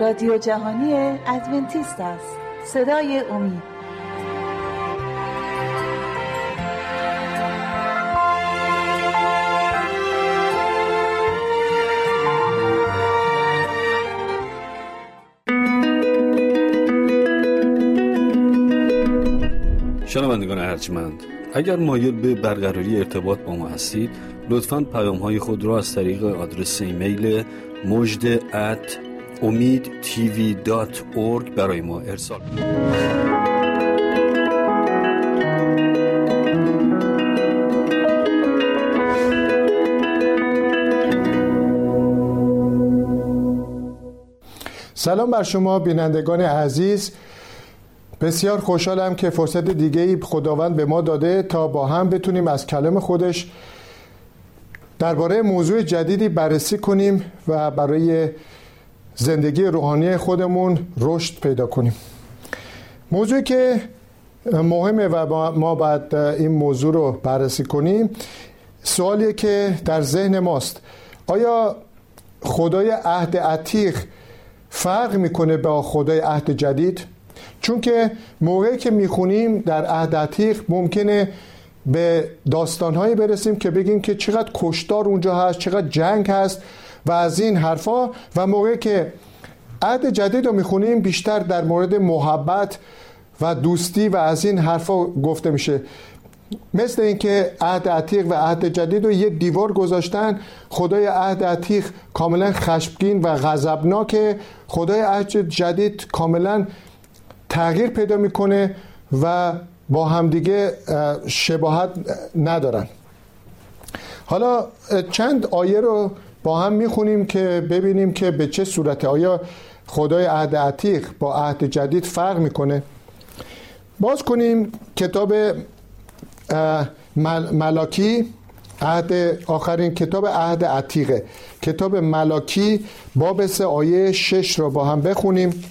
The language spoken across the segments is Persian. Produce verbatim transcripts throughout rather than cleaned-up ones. رادیو جهانی ادونتیست است. صدای امید. شنوندگان ارجمند، اگر مایل به برقراری ارتباط با ما هستید، لطفاً پیام‌های خود را از طریق آدرس ایمیل مجد ات امید تی وی دات اورگ برای ما ارسال کنید. سلام بر شما بینندگان عزیز. بسیار خوشحالم که فرصت دیگه‌ای خداوند به ما داده تا با هم بتونیم از کلام خودش درباره موضوع جدیدی بررسی کنیم و برای زندگی روحانی خودمون رشد پیدا کنیم. موضوعی که مهمه و ما باید این موضوع رو بررسی کنیم، سوالیه که در ذهن ماست: آیا خدای عهد عتیق فرق میکنه با خدای عهد جدید؟ چون که موقعی که میخونیم در عهد عتیق ممکنه به داستانهایی برسیم که بگیم که چقدر کشتار اونجا هست، چقدر جنگ هست و از این حرفا، و موقعی که عهد جدید رو میخونیم بیشتر در مورد محبت و دوستی و از این حرفا گفته میشه. مثل اینکه عهد عتیق و عهد جدید رو یه دیوار گذاشتن. خدای عهد عتیق کاملا خشمگین و غضبناکه، خدای عهد جدید کاملا تغییر پیدا میکنه و با همدیگه شباهت ندارن. حالا چند آیه رو با هم میخونیم که ببینیم که به چه صورته، آیا خدای عهد عتیق با عهد جدید فرق میکنه. باز کنیم کتاب مل... ملاکی عهد، آخرین کتاب عهد عتیقه، کتاب ملاکی باب سه آیه شش رو با هم بخونیم.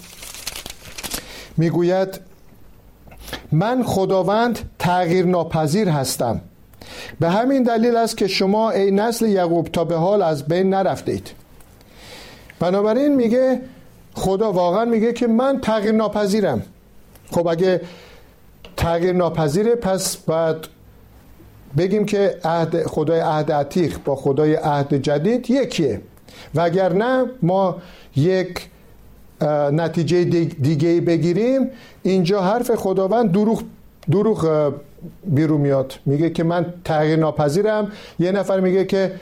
میگوید: من خداوند تغییر ناپذیر هستم، به همین دلیل است که شما ای نسل یعقوب تا به حال از بین نرفته اید. بنابراین میگه خدا واقعا میگه که من تغییر ناپذیرم. خب اگه تغییر ناپذیره، پس باید بگیم که عهد خدای عهد عتیق با خدای عهد جدید یکیه، وگرنه ما یک نتیجه دیگه بگیریم. اینجا حرف خداوند دروغ دروغ بیرون میاد، میگه که من تغییر ناپذیرم. یه نفر میگه که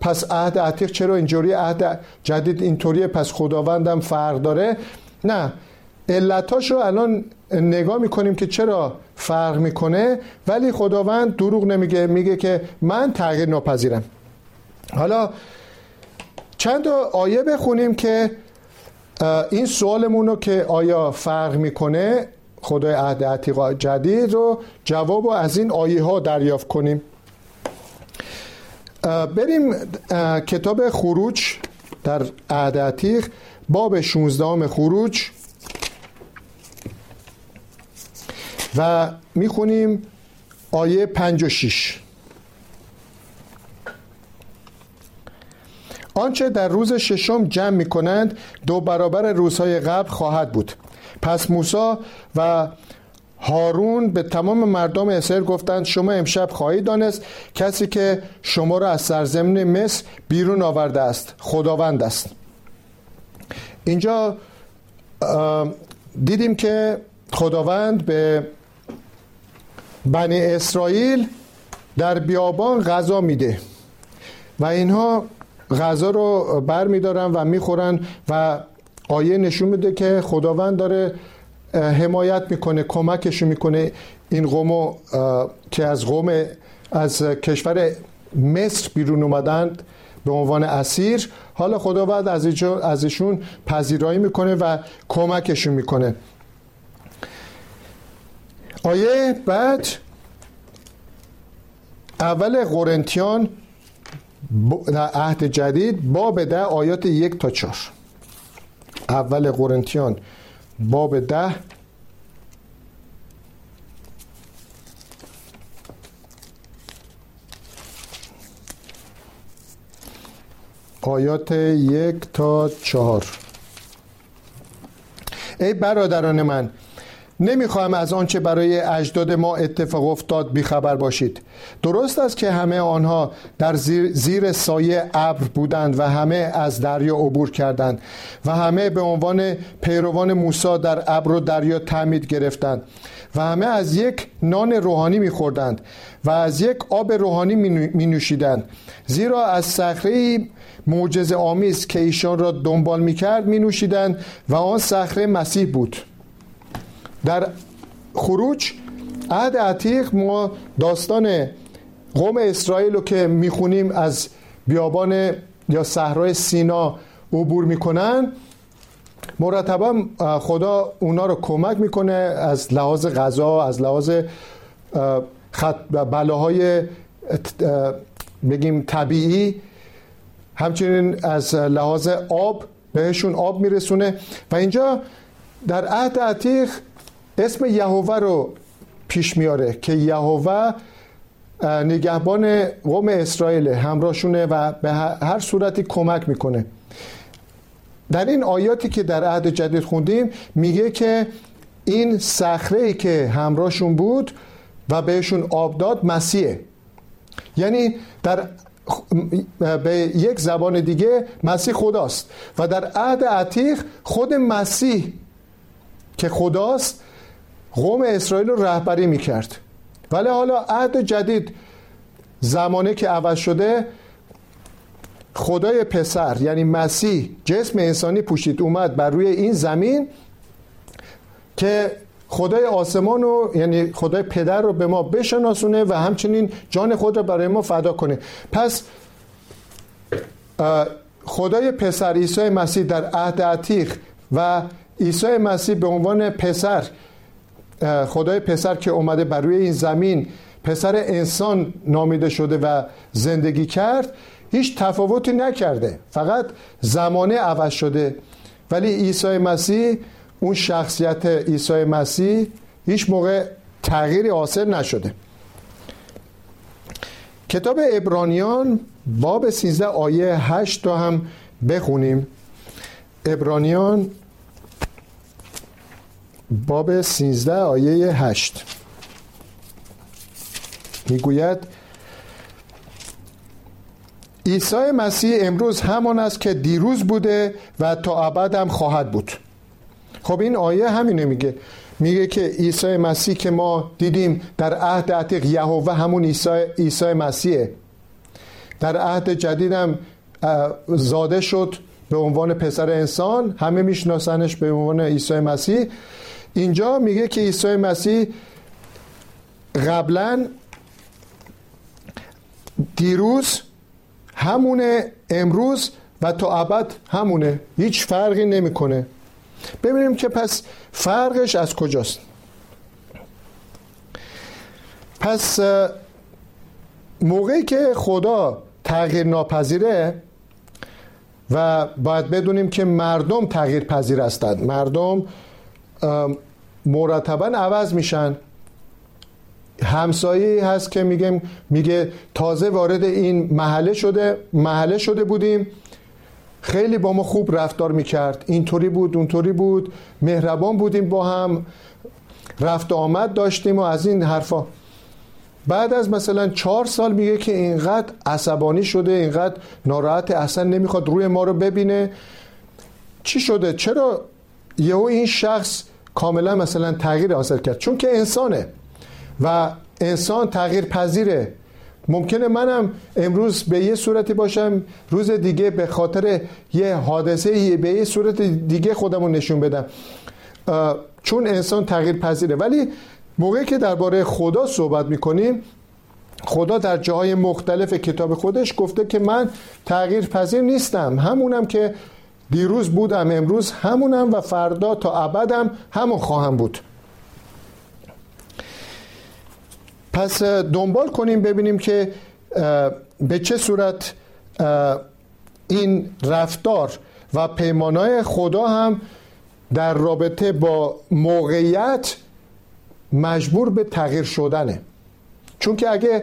پس عهد عتیق چرا اینجوری، عهد جدید اینطوریه، پس خداوندم فرق داره. نه، علتاشو الان نگاه میکنیم که چرا فرق میکنه، ولی خداوند دروغ نمیگه، میگه که من تغییر ناپذیرم. حالا چند آیه بخونیم که این سوالمونو که آیا فرق میکنه خدای عهد عتیق جدید رو جواب رو از این آیه ها دریافت کنیم. بریم کتاب خروج در عهد عتیق، باب شانزده خروج، و میخونیم آیه پنج و شش: آنچه در روز ششم جمع می‌کنند دو برابر روزهای قبل خواهد بود. پس موسی و هارون به تمام مردم اسرائیل گفتند: شما امشب خواهید دانست کسی که شما را از سرزمین مصر بیرون آورده است خداوند است. اینجا دیدیم که خداوند به بنی اسرائیل در بیابان غذا میده و اینها غذا رو بر میدارن و میخورن، و آیه نشون میده که خداوند داره حمایت میکنه، کمکشون میکنه این قومو که از قوم از کشور مصر بیرون اومدند به عنوان اسیر. حالا خداوند از ازشون پذیرایی میکنه و کمکشون میکنه. آیه بعد، اول قرنتیان در عهد جدید باب ده آیات یک تا چهار. اول قرنتیان باب ده آیات یک تا چهار. ای برادران من، نمیخواهم از آنچه برای اجداد ما اتفاق افتاد بیخبر باشید. درست است که همه آنها در زیر, زیر سایه ابر بودند و همه از دریا عبور کردند و همه به عنوان پیروان موسی در ابر و دریا تعمید گرفتند و همه از یک نان روحانی میخوردند و از یک آب روحانی می نوشیدند، زیرا از صخره‌ای معجزه آمیز که ایشان را دنبال میکرد می نوشیدند و آن صخره مسیح بود. در خروج عهد عتیق ما داستان قوم اسرائیل رو که میخونیم از بیابان یا صحرای سینا عبور میکنن، مرتبا خدا اونا رو کمک میکنه از لحاظ غذا، از لحاظ بلاهای بگیم طبیعی، همچنین از لحاظ آب بهشون آب میرسونه. و اینجا در عهد عتیق اسم یهوه رو پیش میاره که یهوه نگهبان قوم اسرائیل همراهشونه و به هر صورتی کمک میکنه. در این آیاتی که در عهد جدید خوندیم میگه که این صخره‌ای که همراهشون بود و بهشون آب داد مسیحه، یعنی در به یک زبان دیگه مسیح خداست. و در عهد عتیق خود مسیح که خداست قوم اسرائیل رو رهبری میکرد، ولی حالا عهد جدید زمانه که عوض شده خدای پسر یعنی مسیح جسم انسانی پوشید اومد بر روی این زمین که خدای آسمان رو یعنی خدای پدر رو به ما بشناسونه و همچنین جان خود رو برای ما فدا کنه. پس خدای پسر عیسی مسیح در عهد عتیق و عیسی مسیح به عنوان پسر، خدای پسر که اومده بر روی این زمین پسر انسان نامیده شده و زندگی کرد، هیچ تفاوتی نکرده، فقط زمانه عوض شده. ولی عیسی مسیح، اون شخصیت عیسی مسیح هیچ موقع تغییری حاصل نشده. کتاب عبرانیان باب سیزده آیه هشت رو هم بخونیم. عبرانیان باب سیزده آیه هشت میگوید عیسی مسیح امروز همان است که دیروز بوده و تا ابد هم خواهد بود. خب این آیه همینه میگه، میگه که عیسی مسیح که ما دیدیم در عهد عتیق یهوه همون عیسی عیسی مسیحه، در عهد جدید هم زاده شد به عنوان پسر انسان، همه میشناسنش به عنوان عیسی مسیح. اینجا میگه که عیسی مسیح قبلا دیروز همونه، امروز و تا ابد همونه، هیچ فرقی نمیکنه. ببینیم که پس فرقش از کجاست. پس موقعی که خدا تغییر ناپذیره و باید بدونیم که مردم تغییر پذیر هستند، مردم مرتبا عوض میشن. همسایی هست که میگه میگه تازه وارد این محله شده محله شده بودیم، خیلی با ما خوب رفتار میکرد، اینطوری بود اونطوری بود، مهربان بودیم، با هم رفت آمد داشتیم و از این حرفا. بعد از مثلا چهار سال میگه که اینقدر عصبانی شده، اینقدر ناراحت، اصلا نمیخواد روی ما رو ببینه. چی شده؟ چرا یهو این شخص کاملا مثلا تغییر حاصل کرد؟ چون که انسانه و انسان تغییر پذیره. ممکنه منم امروز به یه صورتی باشم، روز دیگه به خاطر یه حادثه به یه صورت دیگه خودمو نشون بدم، چون انسان تغییر پذیره. ولی موقعی که درباره خدا صحبت میکنیم، خدا در جاهای مختلف کتاب خودش گفته که من تغییر پذیر نیستم، همونم که دیروز بودم، امروز همونم و فردا تا ابدم همون خواهم بود. پس دنبال کنیم ببینیم که به چه صورت این رفتار و پیمانای خدا هم در رابطه با موقعیت مجبور به تغییر شدنه. چون که اگه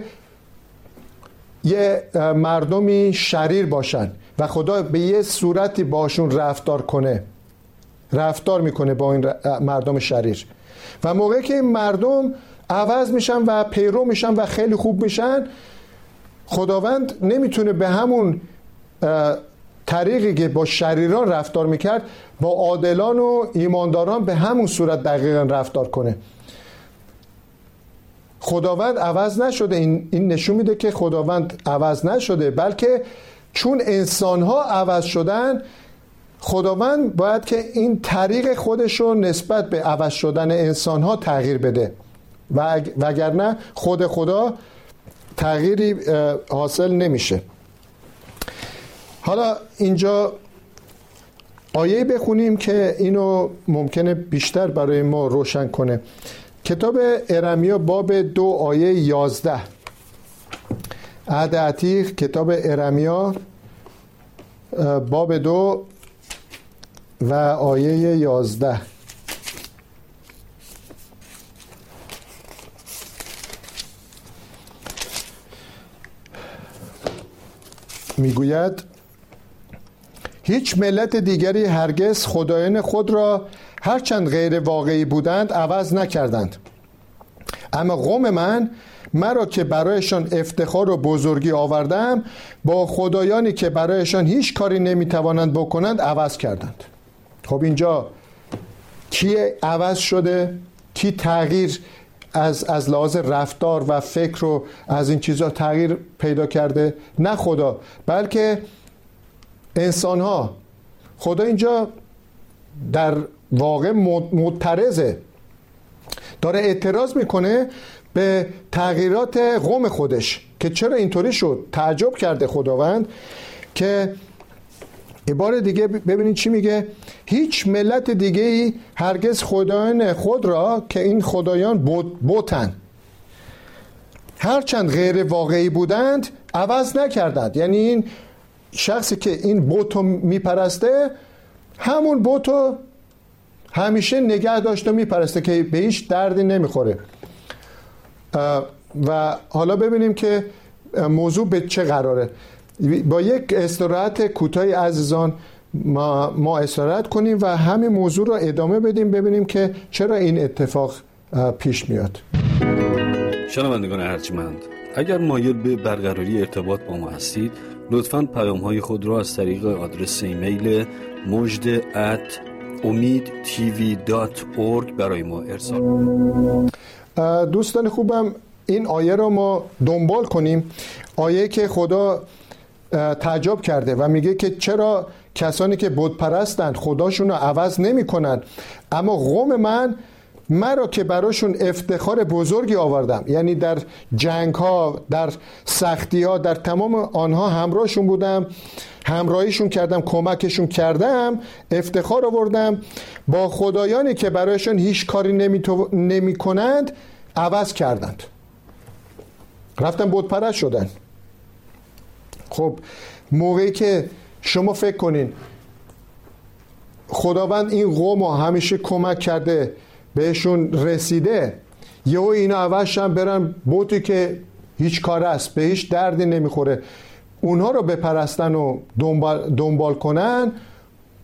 یه مردمی شریر باشن و خدا به یه صورتی باشون رفتار کنه رفتار میکنه با این مردم شریر. و موقعی که این مردم عوض میشن و پیرو میشن و خیلی خوب میشن، خداوند نمیتونه به همون طریقی که با شریران رفتار میکرد با عادلان و ایمانداران به همون صورت دقیقا رفتار کنه. خداوند عوض نشده. این, این نشون میده که خداوند عوض نشده، بلکه چون انسانها عوض شدن، خداوند باید که این طریق خودش رو نسبت به عوض شدن انسانها تغییر بده، و وگرنه خود خدا تغییری حاصل نمیشه. حالا اینجا آیه بخونیم که اینو ممکنه بیشتر برای ما روشن کنه. کتاب ارمیا باب دو آیه یازده. عهد عتیق کتاب ارمیا باب دو و آیه یازده. میگوید هیچ ملت دیگری هرگز خدایان خود را هرچند غیر واقعی بودند عوض نکردند، اما قوم من مرا که برایشان افتخار و بزرگی آوردم با خدایانی که برایشان هیچ کاری نمیتوانند بکنند عوض کردند. خب اینجا کی عوض شده؟ کی تغییر از از لحاظ رفتار و فکر و از این چیزها تغییر پیدا کرده؟ نه خدا، بلکه انسان ها. خدا اینجا در واقع معترضه، داره اعتراض میکنه به تغییرات قوم خودش که چرا اینطوری شد. تعجب کرده خداوند که یه بار دیگه ببینید چی میگه. هیچ ملت دیگه‌ای هرگز خدایان خود را که این خدایان بتن هرچند غیر واقعی بودند عوض نکردند. یعنی این شخصی که این بتو میپرسته همون بتو همیشه نگه داشت و میپرسته که به هیچ دردی نمیخوره. و حالا ببینیم که موضوع به چه قراره. با یک استراحت کوتاهی عزیزان ما, ما استراحت کنیم و همین موضوع را ادامه بدیم، ببینیم که چرا این اتفاق پیش میاد. شنوندگان ارجمند، اگر مایل به برقراری ارتباط با ما هستید، لطفاً پیام‌های خود را از طریق آدرس ایمیل مجد ات امید تی وی دات اورگ برای ما ارسال کنید. دوستان خوبم، این آیه را ما دنبال کنیم. آیه که خدا تعجب کرده و میگه که چرا کسانی که بت پرستند خداشون رو عوض نمی کنند، اما قوم من مرا که براشون افتخار بزرگی آوردم. یعنی در جنگ ها، در سختی ها، در تمام آنها همراهشون بودم، همراهیشون کردم، کمکشون کردم، افتخار آوردم با خدایانی که برایشون هیچ کاری نمی, تو... نمی کنند عوض کردند، رفتن بت پرست شدن. خب موقعی که شما فکر کنین خداوند این قوم رو همیشه کمک کرده، بهشون رسیده، یهو اینا عوضشن برن بوتی که هیچ کار است، به هیچ دردی نمیخوره، اونها رو بپرستن و دنبال, دنبال کنن،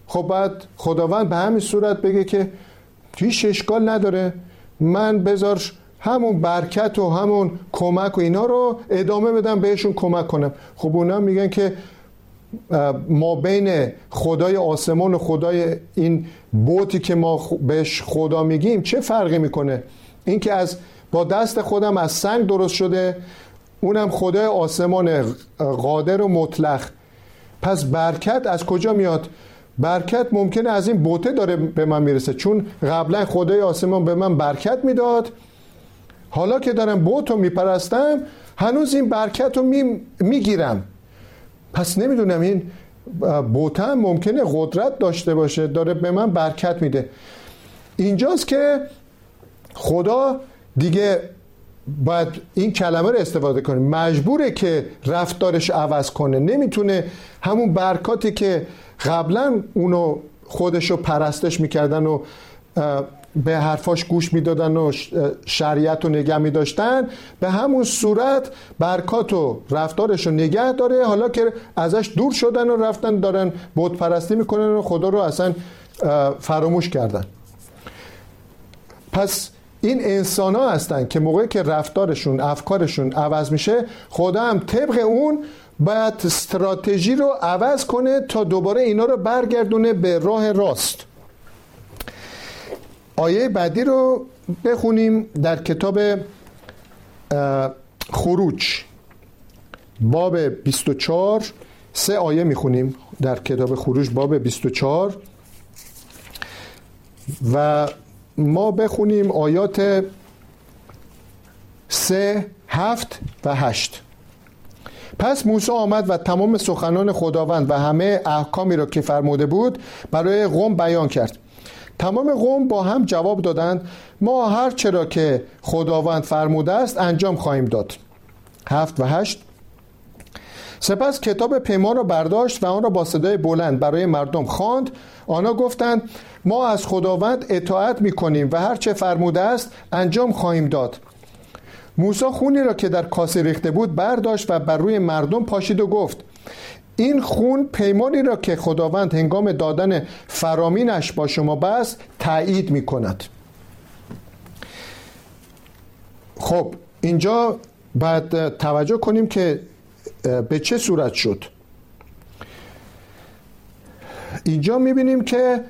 خب بعد خداوند به همین صورت بگه که هیچ اشکال نداره، من بذار همون برکت و همون کمک و اینا رو ادامه بدم، بهشون کمک کنم. خب اونا میگن که ما بین خدای آسمان و خدای این بوتی که ما بهش خدا میگیم چه فرقی میکنه؟ این که از با دست خودم از سنگ درست شده، اونم خدای آسمان قادر و مطلق، پس برکت از کجا میاد؟ برکت ممکنه از این بوته داره به من میرسه، چون قبلا خدای آسمان به من برکت میداد، حالا که دارم بت رو میپرستم هنوز این برکت رو می، میگیرم. پس نمیدونم این بت هم ممکنه قدرت داشته باشه، داره به من برکت میده. اینجاست که خدا دیگه باید این کلمه رو استفاده کنه، مجبوره که رفتارش عوض کنه، نمیتونه همون برکاتی که قبلا اونو خودش رو پرستش میکردن و به حرفاش گوش میدادن و شریعت رو نگه میداشتن، به همون صورت برکات و رفتارش رو نگه داره، حالا که ازش دور شدن و رفتن دارن بت پرستی میکنن و خدا رو اصلا فراموش کردن. پس این انسان ها هستن که موقعی که رفتارشون، افکارشون عوض میشه، خدا هم طبق اون باید استراتژی رو عوض کنه تا دوباره اینا رو برگردونه به راه راست. آیه بعدی رو بخونیم در کتاب خروج باب بیست و چهار، سه آیه میخونیم در کتاب خروج باب بیست و چهار و ما بخونیم آیات سه، هفت و هشت. پس موسی آمد و تمام سخنان خداوند و همه احکامی را که فرموده بود برای قوم بیان کرد. تمام قوم با هم جواب دادند ما هر چرا که خداوند فرموده است انجام خواهیم داد. هفت و هشت. سپس کتاب پیمان را برداشت و آن را با صدای بلند برای مردم خواند. آنها گفتند ما از خداوند اطاعت می‌کنیم و هر چه فرموده است انجام خواهیم داد. موسی خونی را که در کاسه ریخته بود برداشت و بر روی مردم پاشید و گفت این خون پیمانی را که خداوند هنگام دادن فرامینش با شما بست تأیید می‌کند. خب اینجا باید توجه کنیم که به چه صورت شد. اینجا می‌بینیم که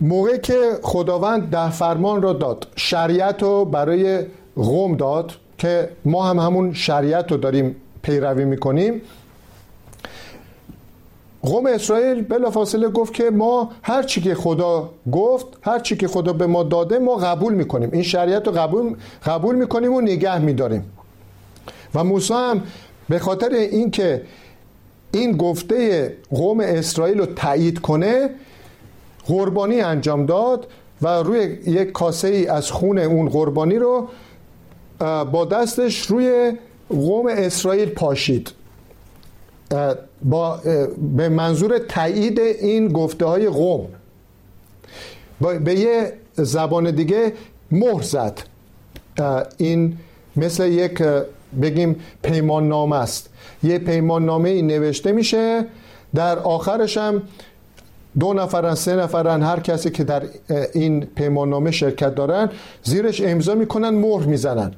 موقع که خداوند ده فرمان را داد، شریعت رو برای قوم داد که ما هم همون شریعت رو داریم پیروی میکنیم، قوم اسرائیل بلافاصله گفت که ما هر چی که خدا گفت، هر چی که خدا به ما داده ما قبول میکنیم، این شریعت رو قبول قبول میکنیم و نگه میداریم. و موسی هم به خاطر اینکه این گفته قوم اسرائیل رو تایید کنه قربانی انجام داد و روی یک کاسه ای از خون اون قربانی رو با دستش روی قوم اسرائیل پاشید با به منظور تایید این گفته های قوم. به یه زبان دیگه مهر زد. این مثل یک بگیم پیمان نامه است، یه پیمان نامه ای نوشته میشه، در آخرش هم دو نفرن، سه نفرن، هر کسی که در این پیمان نامه شرکت دارن زیرش امضا میکنن، مهر میزنن،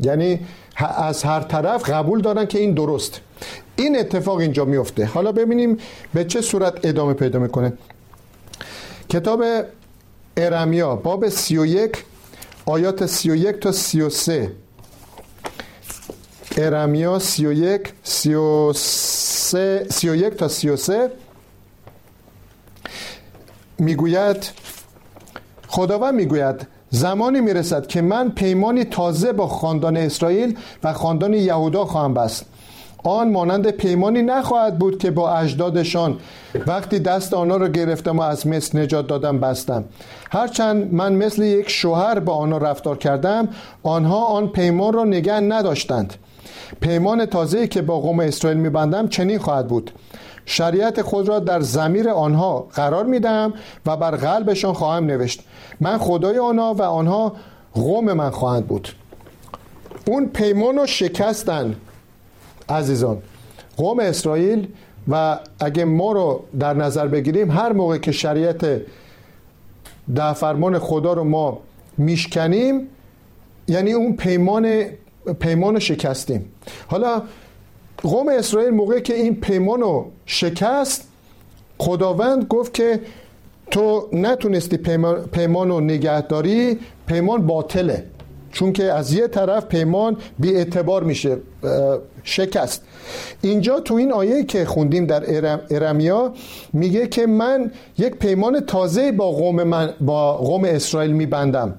یعنی از هر طرف قبول دارن که این درست. این اتفاق اینجا میفته. حالا ببینیم به چه صورت ادامه پیدا میکنه. کتاب ارمیا باب سی و یک آیات سی و یک تا سی و سه. ارمیا سی و یک سی و سه سی و یک تا سی و سه میگوید خداوند میگوید زمانی میرسد که من پیمانی تازه با خاندان اسرائیل و خاندان یهودا خواهم بست. آن مانند پیمانی نخواهد بود که با اجدادشان وقتی دست آنها را گرفتم و از مصر نجات دادم بستم. هرچند من مثل یک شوهر با آنها رفتار کردم، آنها آن پیمان را نگه نداشتند. پیمان تازه‌ای که با قوم اسرائیل میبندم چنین خواهد بود. شریعت خود را در ضمیر آنها قرار میدم و بر قلبشان خواهم نوشت. من خدای آنها و آنها قوم من خواهند بود. اون پیمان رو شکستن عزیزان قوم اسرائیل. و اگه ما رو در نظر بگیریم، هر موقع که شریعت ده فرمان خدا رو ما میشکنیم، یعنی اون پیمان پیمان رو شکستیم. حالا قوم اسرائیل موقعی که این پیمان رو شکست، خداوند گفت که تو نتونستی پیمان, پیمان رو نگه داری، پیمان باطله، چون که از یه طرف پیمان بی اعتبار میشه، شکست. اینجا تو این آیه که خوندیم در ارم، ارمیا میگه که من یک پیمان تازه با قوم من با قوم اسرائیل میبندم.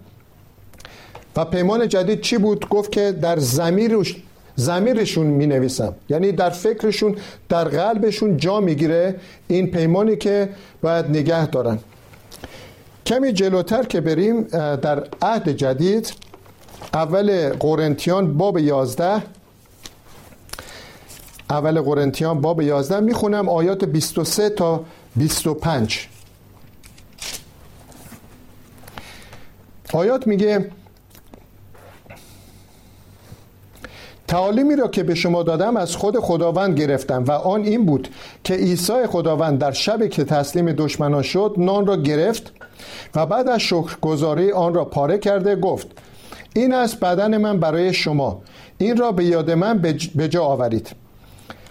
و پیمان جدید چی بود؟ گفت که در ضمیرش ضمیرشون می نویسم، یعنی در فکرشون، در قلبشون جا می گیره این پیمانی که باید نگه دارن. کمی جلوتر که بریم در عهد جدید، اول قرنتیان باب یازده، اول قرنتیان باب یازده می خونم آیات بیست و سه تا بیست و پنج. آیات میگه تعالیمی را که به شما دادم از خود خداوند گرفتم و آن این بود که عیسی خداوند در شب که تسلیم دشمنان شد نان را گرفت و بعد از شکرگزاری آن را پاره کرده گفت: این است بدن من برای شما، این را به یاد من به جا آورید.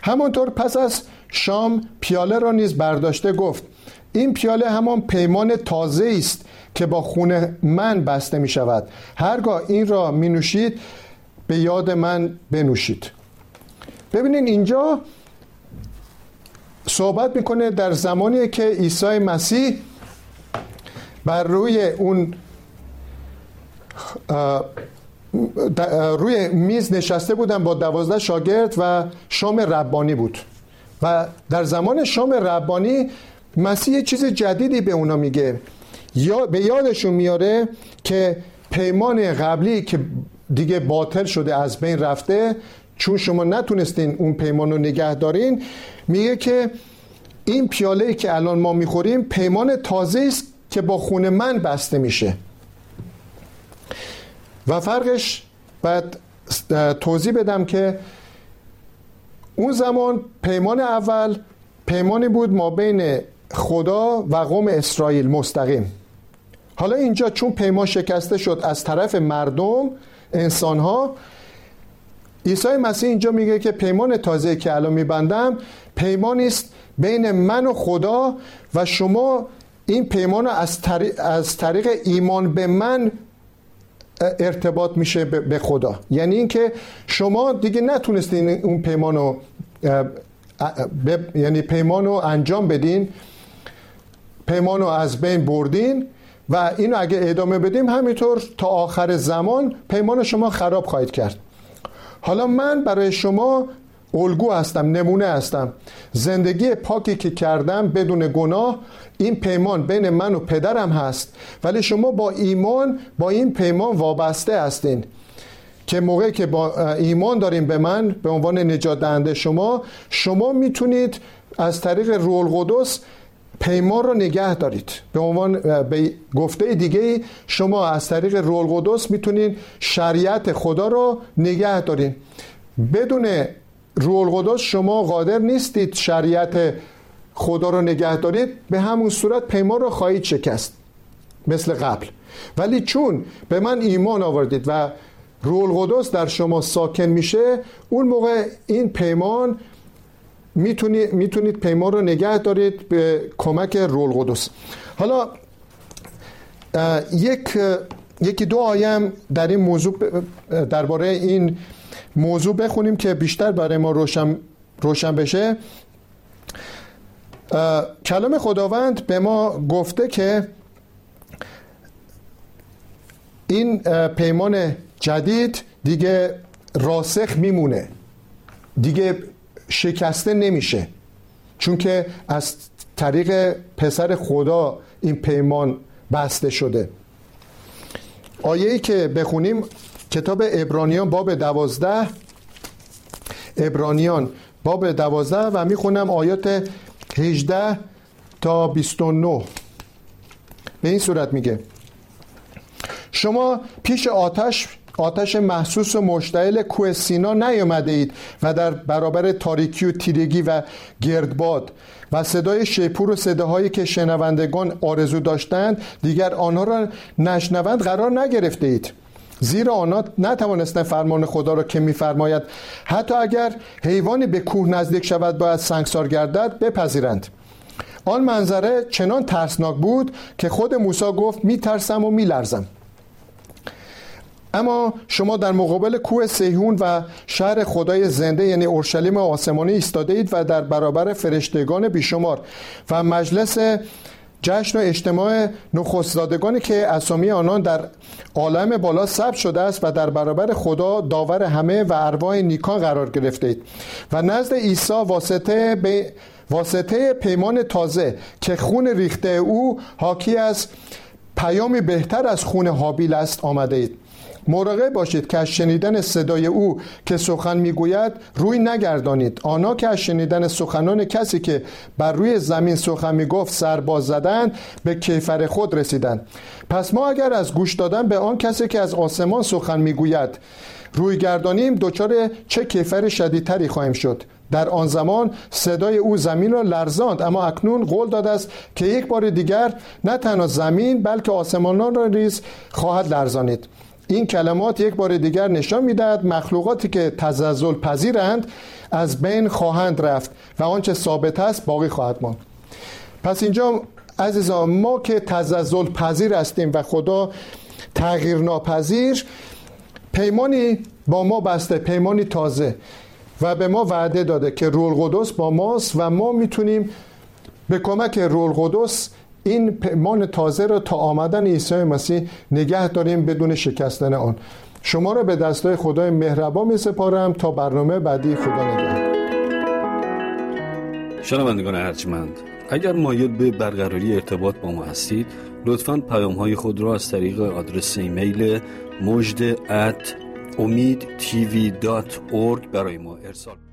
همانطور پس از شام پیاله را نیز برداشته گفت: این پیاله همان پیمان تازه است که با خون من بسته می شود. هرگاه این را می نوشید به یاد من بنوشید. ببینین اینجا صحبت میکنه در زمانی که عیسی مسیح بر روی اون روی میز نشسته بودن با دوازده شاگرد و شام ربانی بود و در زمان شام ربانی مسیح چیز جدیدی به اونا میگه، یا به یادشون میاره که پیمان قبلی که دیگه باطل شده از بین رفته، چون شما نتونستین اون پیمان رو نگه دارین، میگه که این پیاله‌ای که الان ما میخوریم پیمان تازه است که با خون من بسته میشه. و فرقش بعد توضیح بدم که اون زمان پیمان اول پیمانی بود ما بین خدا و قوم اسرائیل مستقیم. حالا اینجا چون پیمان شکسته شد از طرف مردم انسان‌ها، عیسی مسیح اینجا میگه که پیمان تازه که الان میبندم پیمانی است بین من و خدا و شما این پیمان از طریق, از طریق ایمان به من ارتباط میشه به خدا. یعنی اینکه شما دیگه نتونستین اون پیمانو یعنی پیمانو انجام بدین، پیمانو از بین بردین و اینو اگه ادامه بدیم همینطور تا آخر زمان پیمان شما خراب خواهید کرد. حالا من برای شما الگو هستم، نمونه هستم. زندگی پاکی که کردم بدون گناه، این پیمان بین من و پدرم هست، ولی شما با ایمان با این پیمان وابسته هستین که موقعی که با ایمان داریم به من به عنوان نجات دهنده شما، شما میتونید از طریق روح القدس پیمان رو نگه دارید. به عنوان به گفته دیگه شما از طریق روح القدس میتونید شریعت خدا رو نگه دارید. بدون روح القدس شما قادر نیستید شریعت خدا رو نگه دارید، به همون صورت پیمان رو خواهید شکست مثل قبل. ولی چون به من ایمان آوردید و روح القدس در شما ساکن میشه، اون موقع این پیمان میتونید میتونید پیمان رو نگه دارید به کمک روح القدس. حالا یک یکی دو آیم در این موضوع درباره این موضوع بخونیم که بیشتر برای ما روشن روشن بشه. کلام خداوند به ما گفته که این پیمان جدید دیگه راسخ میمونه، دیگه شکسته نمیشه، چون که از طریق پسر خدا این پیمان بسته شده. آیه‌ای که بخونیم کتاب عبرانیان باب دوازده، عبرانیان باب دوازده و میخونم آیات هجده تا بیست و نه. به این صورت میگه: شما پیش آتش آتش محسوس و مشتعل کوه سینا نیامده اید و در برابر تاریکی و تیرگی و گردباد و صدای شیپور و صداهایی که شنوندگان آرزو داشتند دیگر آنها را نشنوند قرار نگرفته اید، زیرا آنها نتوانستند فرمان خدا را که می‌فرماید حتی اگر حیوانی به کوه نزدیک شود باید سنگسار گردد بپذیرند. آن منظره چنان ترسناک بود که خود موسی گفت می‌ترسم و می‌لرزم. اما شما در مقابل کوه سیهون و شهر خدای زنده یعنی اورشلیم آسمانی ایستاده اید و در برابر فرشتگان بیشمار و مجلس جشن و اجتماع نخستزادگانی که اسامی آنان در عالم بالا ثبت شده است و در برابر خدا داور همه و ارواح نیکان قرار گرفته اید و نزد عیسی واسطه ب... واسطه پیمان تازه که خون ریخته او حاکی از پیامی بهتر از خون هابیل است آمده اید. مراقب باشید که از شنیدن صدای او که سخن میگوید روی نگردانید. آنها که از شنیدن سخنان کسی که بر روی زمین سخن میگفت سرباز زدند، به کیفر خود رسیدند. پس ما اگر از گوش دادن به آن کسی که از آسمان سخن میگوید روی گردانیم، دچار چه کیفر شدیدتری خواهیم شد. در آن زمان صدای او زمین را لرزاند، اما اکنون قول داده است که یک بار دیگر نه تنها زمین بلکه آسمانان را نیز خواهد لرزانید. این کلمات یک بار دیگر نشان می‌دهد مخلوقاتی که تزلزل پذیرند از بین خواهند رفت و آنچه ثابت است باقی خواهد ماند. پس اینجا عزیزان، ما که تزلزل پذیر هستیم و خدا تغییر ناپذیر، پیمانی با ما بسته، پیمانی تازه، و به ما وعده داده که روح القدس با ماست و ما میتونیم به کمک روح القدس این پیمان تازه را تا آمدن عیسی مسیح نگه داریم بدون شکستن آن. شما را به دستای خدای مهربان میسپارم تا برنامه بعدی. خدا نگهدار. شنوندگان ارجمند، اگر مایل به برقراری ارتباط با ما هستید، لطفاً پیام‌های خود را از طریق آدرس ایمیل مجد ات امید تی وی دات اورگ برای ما ارسال